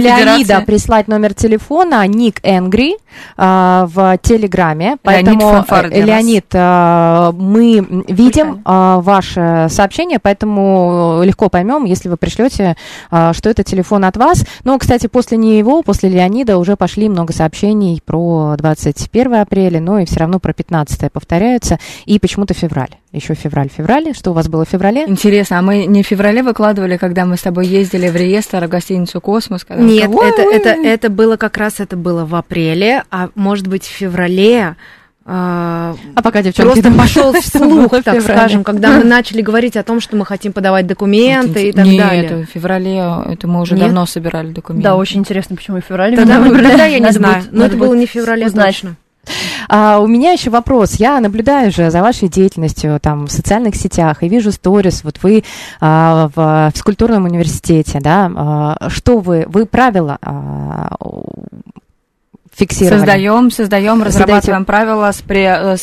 Леонида прислать номер телефона Ник Энгри в Телеграме. Поэтому, Леонид, мы видим ваше сообщение, поэтому легко поймем, если вы пришлете, что это телефон от вас. Но, кстати, после Леонида уже пошли много сообщений про 21 апреля, но и все равно про 15 повторяются. И почему-то февраль. Что у вас было в феврале? Интересно, а мы не в феврале выкладывали, когда мы с тобой ездили в реестр, в гостиницу «Космос»? Нет, это было в апреле, а может быть в феврале... А пока, девчонки, просто пошел вслух, так скажем, когда мы начали говорить о том, что мы хотим подавать документы и так далее. Нет, в феврале это мы уже давно собирали документы. Да, очень интересно, почему в феврале. Тогда я не знаю, но это было не в феврале, точно. У меня еще вопрос. Я наблюдаю же за вашей деятельностью там в социальных сетях и вижу сторис. Вот вы в физкультурном университете, да? Что вы правила фиксировали? Создаем, разрабатываем правила при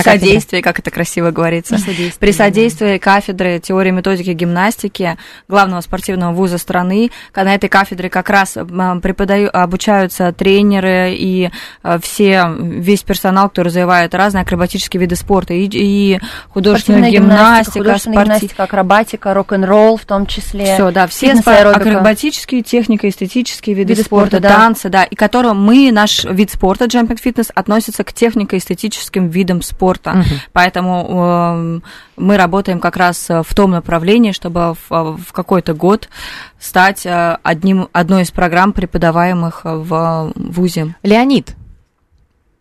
содействии, как это красиво говорится, при содействии кафедры теории, методики, гимнастики главного спортивного вуза страны. На этой кафедре как раз обучаются тренеры и весь персонал, кто развивает разные акробатические виды спорта, и художественная гимнастика, акробатика, рок-н-ролл в том числе. Все акробатические, технико-эстетические виды спорта, танцы, и которым наш вид спорта, джампинг-фитнес, относится к технико-эстетическим видам спорта. Поэтому мы работаем как раз в том направлении, чтобы в какой-то год стать одной из программ, преподаваемых в вузе. Леонид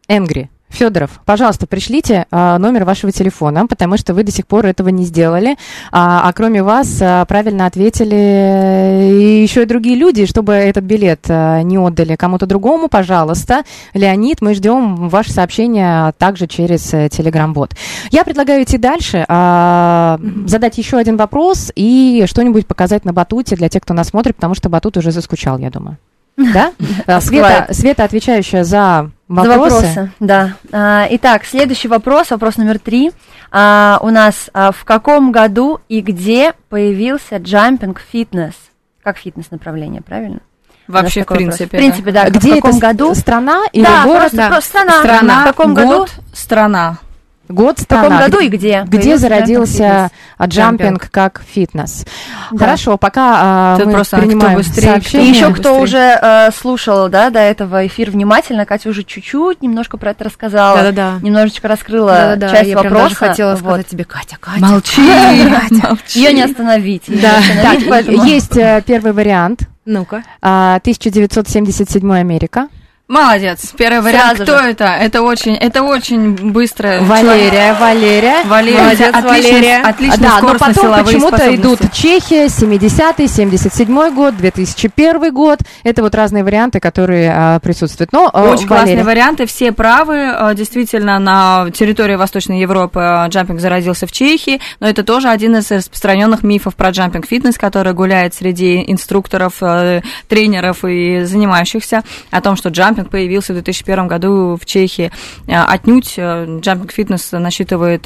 Энгри Федоров, пожалуйста, пришлите номер вашего телефона, потому что вы до сих пор этого не сделали, а кроме вас правильно ответили еще и другие люди, чтобы этот билет не отдали кому-то другому, пожалуйста. Леонид, мы ждем ваше сообщение также через Telegram-бот. Я предлагаю идти дальше, задать еще один вопрос и что-нибудь показать на батуте для тех, кто нас смотрит, потому что батут уже заскучал, я думаю. Да? Света, отвечающая за вопросы. Да. Итак, следующий вопрос, вопрос номер 3. У нас в каком году и где появился джампинг-фитнес? Как фитнес-направление, правильно? Вообще, в принципе. В принципе, да. Где, в каком году? Страна или город? Просто страна. В каком году? Страна. Год, в каком году и где? Где зародился джампинг как фитнес? Да. Хорошо, пока мы принимаем сообщение. И еще кто уже слушал до этого эфир внимательно, Катя уже чуть-чуть немножко про это рассказала. Да. Немножечко раскрыла часть вопроса. Я прям даже хотела сказать тебе, Катя, молчи! Катя. Ее не остановить. Есть первый вариант. Ну-ка. 1977 Америка. Молодец, первый вариант. Кто это? Это очень быстро. Валерия. Молодец, Валерия. Отлично, скоростно, силовые способности. Да, но потом почему-то идут Чехия, 70-й, 77-й год, 2001 год. Это вот разные варианты, которые присутствуют. Но очень классные варианты, все правы. Действительно, на территории Восточной Европы джампинг зародился в Чехии, но это тоже один из распространенных мифов про джампинг-фитнес, который гуляет среди инструкторов, тренеров и занимающихся, о том, что джампинг появился в 2001 году в Чехии. Отнюдь, джампинг-фитнес насчитывает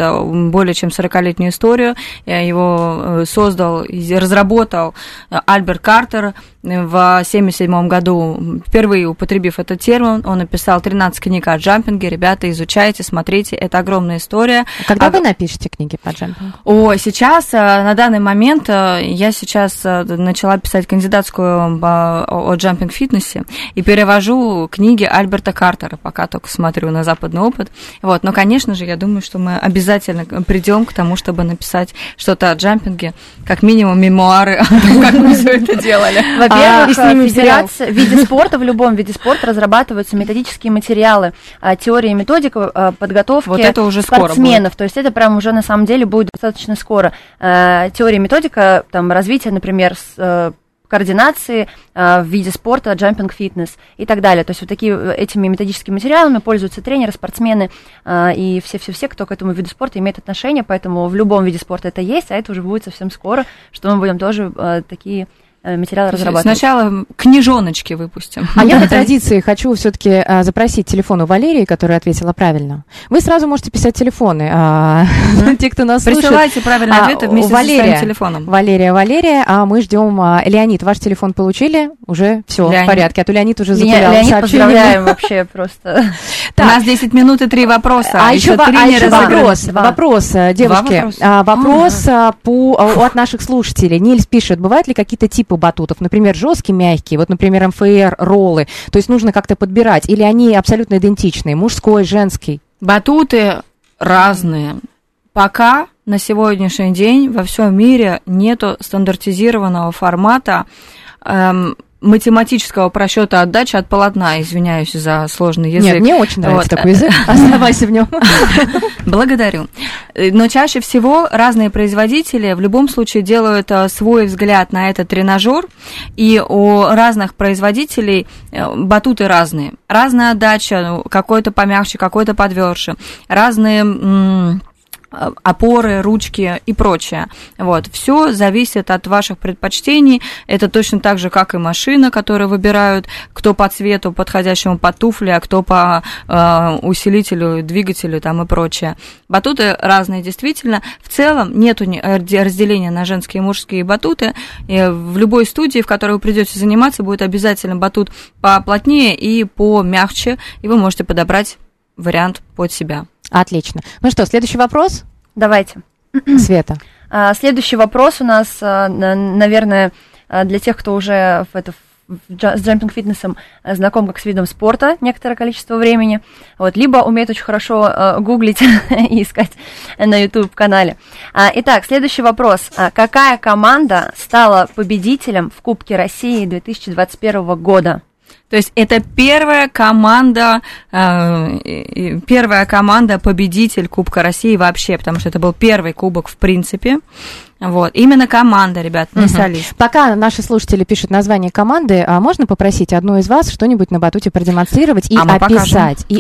более чем 40-летнюю историю. Его создал и разработал Альберт Картер в 1977 году, впервые употребив этот термин. Он написал 13 книг о джампинге. Ребята, изучайте, смотрите, это огромная история. Когда вы напишете книги по джампингу? Сейчас, на данный момент, я сейчас начала писать кандидатскую о джампинг-фитнесе и перевожу книги Альберта Картера, пока только смотрю на западный опыт. Но, конечно же, я думаю, что мы обязательно придем к тому, чтобы написать что-то о джампинге, как минимум мемуары, как мы все это делали. Во-первых, в виде спорта, в любом виде спорта разрабатываются методические материалы, теория и методика подготовки спортсменов. То есть это прям уже на самом деле будет достаточно скоро. Теория и методика, развитие, например, координации в виде спорта, джампинг-фитнес и так далее. То есть этими методическими материалами пользуются тренеры, спортсмены и все-все-все, кто к этому виду спорта имеет отношение, поэтому в любом виде спорта это есть, а это уже будет совсем скоро, что мы будем тоже такие материалы разрабатывать. Сначала книжоночки выпустим. А я по традиции хочу все-таки запросить телефон у Валерии, которая ответила правильно. Вы сразу можете писать телефоны. Те, кто нас слушает. Присылайте правильные ответы вместе со своим телефоном. Валерия, а мы ждем. Леонид, ваш телефон получили? Уже все в порядке. А то Леонид уже затерял сообщение. Леонид, поздравляем вообще просто. У нас 10 минут и 3 вопроса. А еще вопрос, девушки. Вопрос от наших слушателей. Нильс пишет, бывают ли какие-то типы батутов, например, жесткие, мягкие, например, МФР, роллы, то есть нужно как-то подбирать, или они абсолютно идентичные, мужской, женский? Батуты разные. Пока на сегодняшний день во всем мире нету стандартизированного формата математического просчета отдачи от полотна, извиняюсь за сложный язык. Нет, мне очень нравится такой язык. Оставайся в нем. Благодарю. Но чаще всего разные производители в любом случае делают свой взгляд на этот тренажер, и у разных производителей батуты разные. Разная отдача, какой-то помягче, какой-то подверже, разные опоры, ручки и прочее. Вот. Все зависит от ваших предпочтений. Это точно так же, как и машина, которую выбирают, кто по цвету, подходящему по туфле, а кто по усилителю, двигателю там, и прочее. Батуты разные действительно. В целом нет разделения на женские и мужские батуты. И в любой студии, в которой вы придете заниматься, будет обязательно батут поплотнее и помягче, и вы можете подобрать вариант под себя. Отлично. Ну что, следующий вопрос? Давайте. Света. Следующий вопрос у нас, наверное, для тех, кто уже с джампинг-фитнесом знаком как с видом спорта некоторое количество времени, вот, либо умеет очень хорошо гуглить и искать на YouTube-канале. Итак, следующий вопрос. Какая команда стала победителем в Кубке России 2021 года? То есть это первая команда победитель Кубка России вообще, потому что это был первый кубок в принципе. Вот, именно команда, ребят, не солист. Пока наши слушатели пишут название команды, а можно попросить одну из вас что-нибудь на батуте продемонстрировать и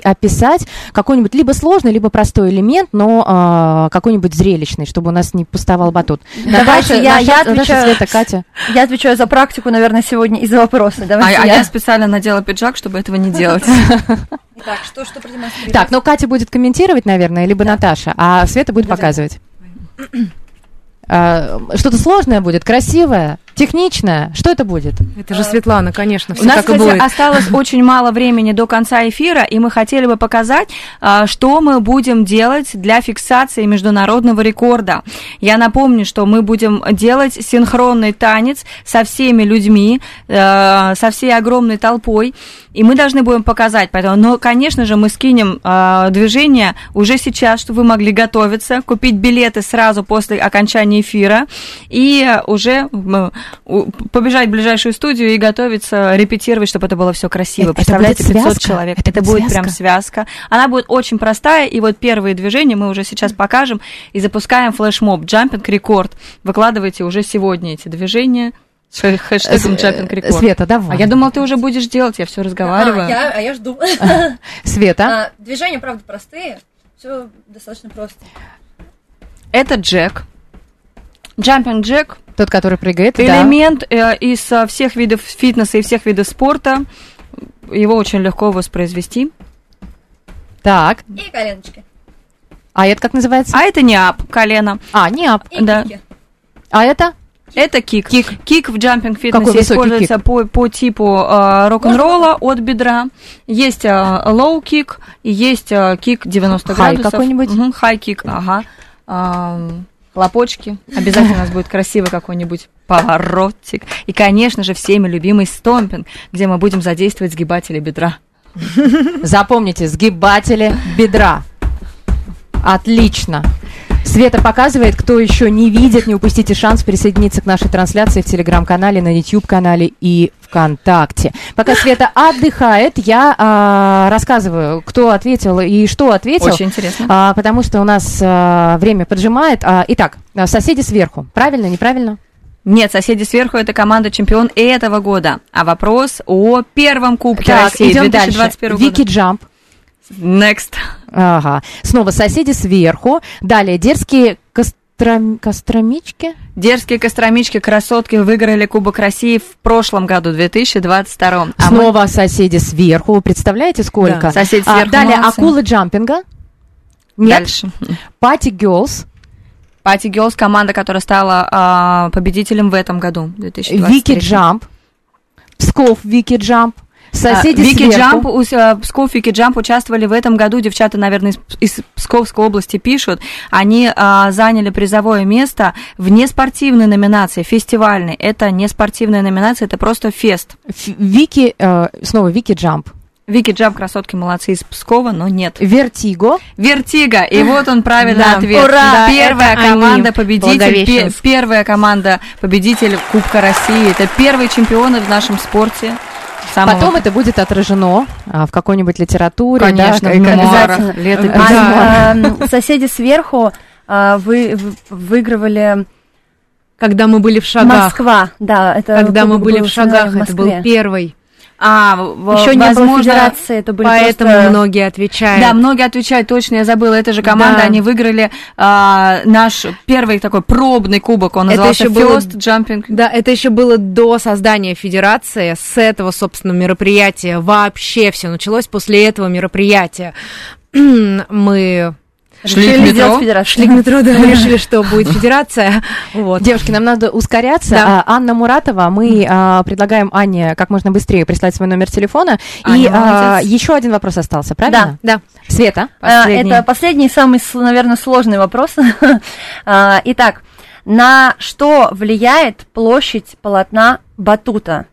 описать какой-нибудь либо сложный, либо простой элемент, но какой-нибудь зрелищный, чтобы у нас не пустовал батут. Давайте я отвечаю. Света, Катя. Я отвечаю за практику, наверное, сегодня и за вопросы. Я специально надела пиджак, чтобы этого не делать. Итак, что продемонстрировать? Так, ну Катя будет комментировать, наверное, либо Наташа, а Света будет показывать. Что-то сложное будет, красивое, техничное. Что это будет? Это же Светлана, конечно. У нас, кстати, осталось очень мало времени до конца эфира, и мы хотели бы показать, что мы будем делать для фиксации международного рекорда. Я напомню, что мы будем делать синхронный танец со всеми людьми, со всей огромной толпой. И мы должны будем показать, поэтому, но, конечно же, мы скинем движение уже сейчас, чтобы вы могли готовиться, купить билеты сразу после окончания эфира и уже побежать в ближайшую студию и готовиться, репетировать, чтобы это было все красиво. Представляете, 500 человек. Это будет связка. Прям связка. Она будет очень простая, и вот первые движения мы уже сейчас покажем и запускаем флешмоб «Джампинг рекорд». Выкладывайте уже сегодня эти движения. С хэштегом «Джампинг рекорд». Света, давай. А я думала, ты уже будешь делать, я все разговариваю. Я жду. Света. Движения, правда, простые, все достаточно просто. Это джек. Джампинг джек. Тот, который прыгает. Элемент из всех видов фитнеса и всех видов спорта. Его очень легко воспроизвести. Так. И коленочки. А это как называется? А это неап, колено. А, неап. Да. А это? Это кик. Кик в джампинг-фитнесе используется по типу рок-н-ролла от бедра. Есть лоу-кик, и есть кик 90 градусов. Хай какой-нибудь? Хай-кик, хлопочки. Обязательно у нас будет красивый какой-нибудь поворотик. И, конечно же, всеми любимый стомпинг, где мы будем задействовать сгибатели бедра. Запомните, сгибатели бедра. Отлично. Света показывает, кто еще не видит, не упустите шанс присоединиться к нашей трансляции в Телеграм-канале, на YouTube-канале и ВКонтакте. Пока Света отдыхает, я рассказываю, кто ответил и что ответил. Очень интересно. Потому что у нас время поджимает. Итак, «Соседи сверху». Правильно, неправильно? Нет, «Соседи сверху» — это команда-чемпион этого года. А вопрос о первом Кубке России 2021 года. Вики Джамп. Next. Ага. Снова «Соседи сверху». Далее «Дерзкие костромички». «Дерзкие костромички», красотки, выиграли Кубок России в прошлом году, 2022. Снова «Соседи сверху». Представляете, сколько? Да. «Соседи сверху». Далее молодцы. «Акулы джампинга». Нет. Дальше. «Пати Гёлс». «Пати Гёлс» — команда, которая стала победителем в этом году, 2023. «Вики Джамп». Псков «Вики Джамп». «Соседи сверху». Псков «Вики Джамп» участвовали в этом году. Девчата, наверное, из Псковской области пишут. Они заняли призовое место в неспортивной номинации, фестивальной. Это не спортивная номинация, это просто фест. Вики, снова «Вики Джамп». Вики Джамп, красотки, молодцы из Пскова, но нет. Вертиго. Вертиго. И вот он правильный ответ. Ура! Первая команда победитель Кубка России. Это первые чемпионы в нашем спорте. Потом это будет отражено в какой-нибудь литературе. Конечно, да, в мемуарах. Соседи сверху выигрывали. Когда мы были в шагах. Москва, да. Это когда мы были в шагах, это был первый. Еще не было федерации, это были поэтому просто... многие отвечают. Да, многие отвечают, точно, я забыла. Эта же команда, да. Они выиграли наш первый такой пробный кубок, он назывался First Jumping. Да, это еще было до создания федерации, с этого, собственно, мероприятия вообще все началось. После этого мероприятия мы... Шли к метро, да. Мы решили, что будет федерация. Вот. Девушки, нам надо ускоряться. Да. Анна Муратова, мы предлагаем Анне как можно быстрее прислать свой номер телефона. Аня, и еще один вопрос остался, правильно? Да. Света, последний. Это последний, самый, наверное, сложный вопрос. Итак, на что влияет площадь полотна батута?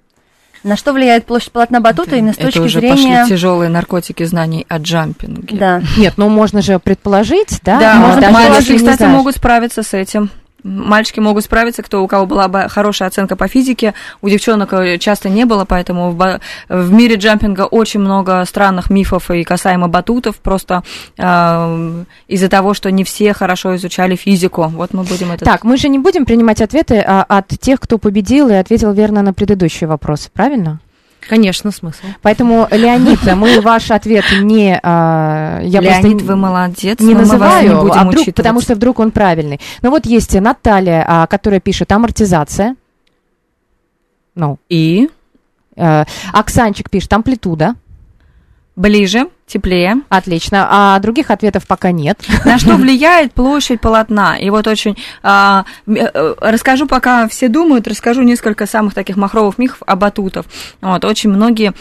На что влияет площадь полотна батута именно с точки зрения... Это уже пошли тяжелые наркотики знаний о джампинге. Да. Нет, ну можно же предположить, да? Да, можно мальчики, кстати, могут справиться с этим. Мальчики могут справиться, кто у кого была хорошая оценка по физике, у девчонок часто не было, поэтому в мире джампинга очень много странных мифов и касаемо батутов, просто из-за того, что не все хорошо изучали физику. Вот мы будем это... Так, мы же не будем принимать ответы от тех, кто победил и ответил верно на предыдущие вопросы, правильно? Конечно, смысл. Поэтому, Леонид, мы ваш ответ не... Леонид, вы молодец. Не называю, потому что вдруг он правильный. Ну вот есть Наталья, которая пишет амортизация. Ну. И? Оксанчик пишет амплитуда. Ближе, теплее. Отлично. А других ответов пока нет. На что влияет площадь полотна? И вот очень... расскажу, пока все думают, расскажу несколько самых таких махровых мифов о батутах. Вот, очень многие...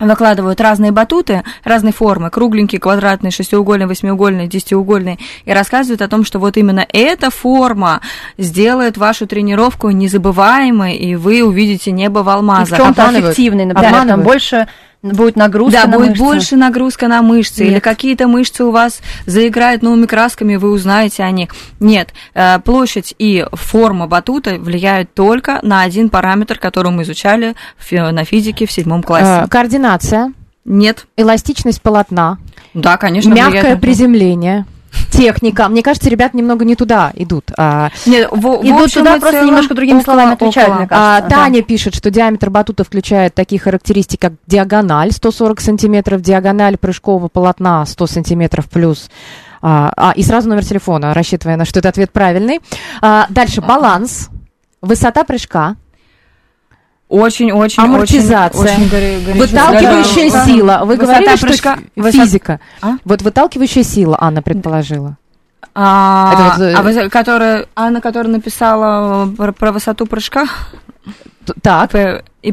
выкладывают разные батуты, разные формы, кругленькие, квадратные, шестиугольные, восьмиугольные, десятиугольные, и рассказывают о том, что вот именно эта форма сделает вашу тренировку незабываемой, и вы увидите небо в алмазах. И в чем-то эффективный, например, там больше... Будет нагрузка, да, на будет мышцы. Больше нагрузка на мышцы. Нет. Или какие-то мышцы у вас заиграют новыми красками, вы узнаете о них. Нет, площадь и форма батута влияют только на один параметр, который мы изучали на физике в 7 классе. Координация. Нет. Эластичность полотна. Да, конечно. Мягкое приземление. Техника. Мне кажется, ребята немного не туда идут. Нет, идут туда, просто немножко другими словами отвечают, мне кажется. Таня пишет, что диаметр батута включает такие характеристики, как диагональ 140 сантиметров, диагональ прыжкового полотна 100 сантиметров плюс. И сразу номер телефона, рассчитывая на что это ответ правильный. Дальше баланс, высота прыжка. Очень-очень. Амортизация. Очень выталкивающая сила. Вы говорили, что физика. Вот выталкивающая сила, Анна предположила. Анна, которая написала про высоту прыжка. Так. И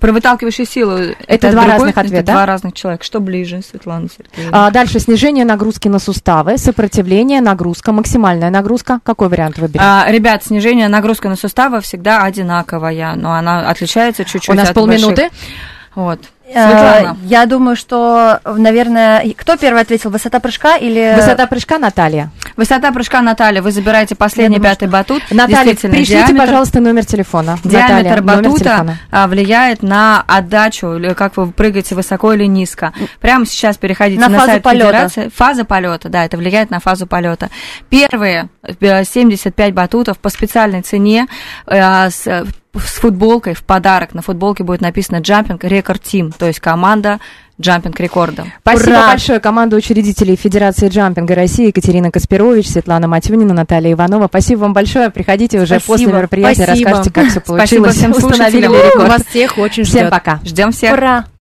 про выталкивающую силу. Это два разных ответа. Два разных человека. Что ближе, Светлана Сергеевна? Дальше. Снижение нагрузки на суставы, сопротивление, нагрузка, максимальная нагрузка. Какой вариант выберете? Ребят, снижение нагрузки на суставы всегда одинаковая, но она отличается чуть-чуть. У нас полминуты. Вот. Светлана. Я думаю, что, наверное, кто первый ответил? Высота прыжка или... Высота прыжка, Наталья. Высота прыжка, Наталья. Вы забираете последний, пятый батут. Наталья, пришлите, пожалуйста, номер телефона. Диаметр батута влияет на отдачу, как вы прыгаете высоко или низко. Прямо сейчас переходите на сайт федерации. Фаза полета, да, это влияет на фазу полета. Первые 75 батутов по специальной цене с футболкой в подарок. На футболке будет написано «Jumping Record Team», то есть команда «Джампинг рекорда». Спасибо большое. Команда учредителей Федерации джампинга России Екатерина Касперович, Светлана Матюнина, Наталья Иванова. Спасибо вам большое. Приходите уже после мероприятия, расскажите, как все получилось. Спасибо всем слушателям. Установили рекорд. Вас всех очень ждем. Всем пока. Ждем всех. Ура!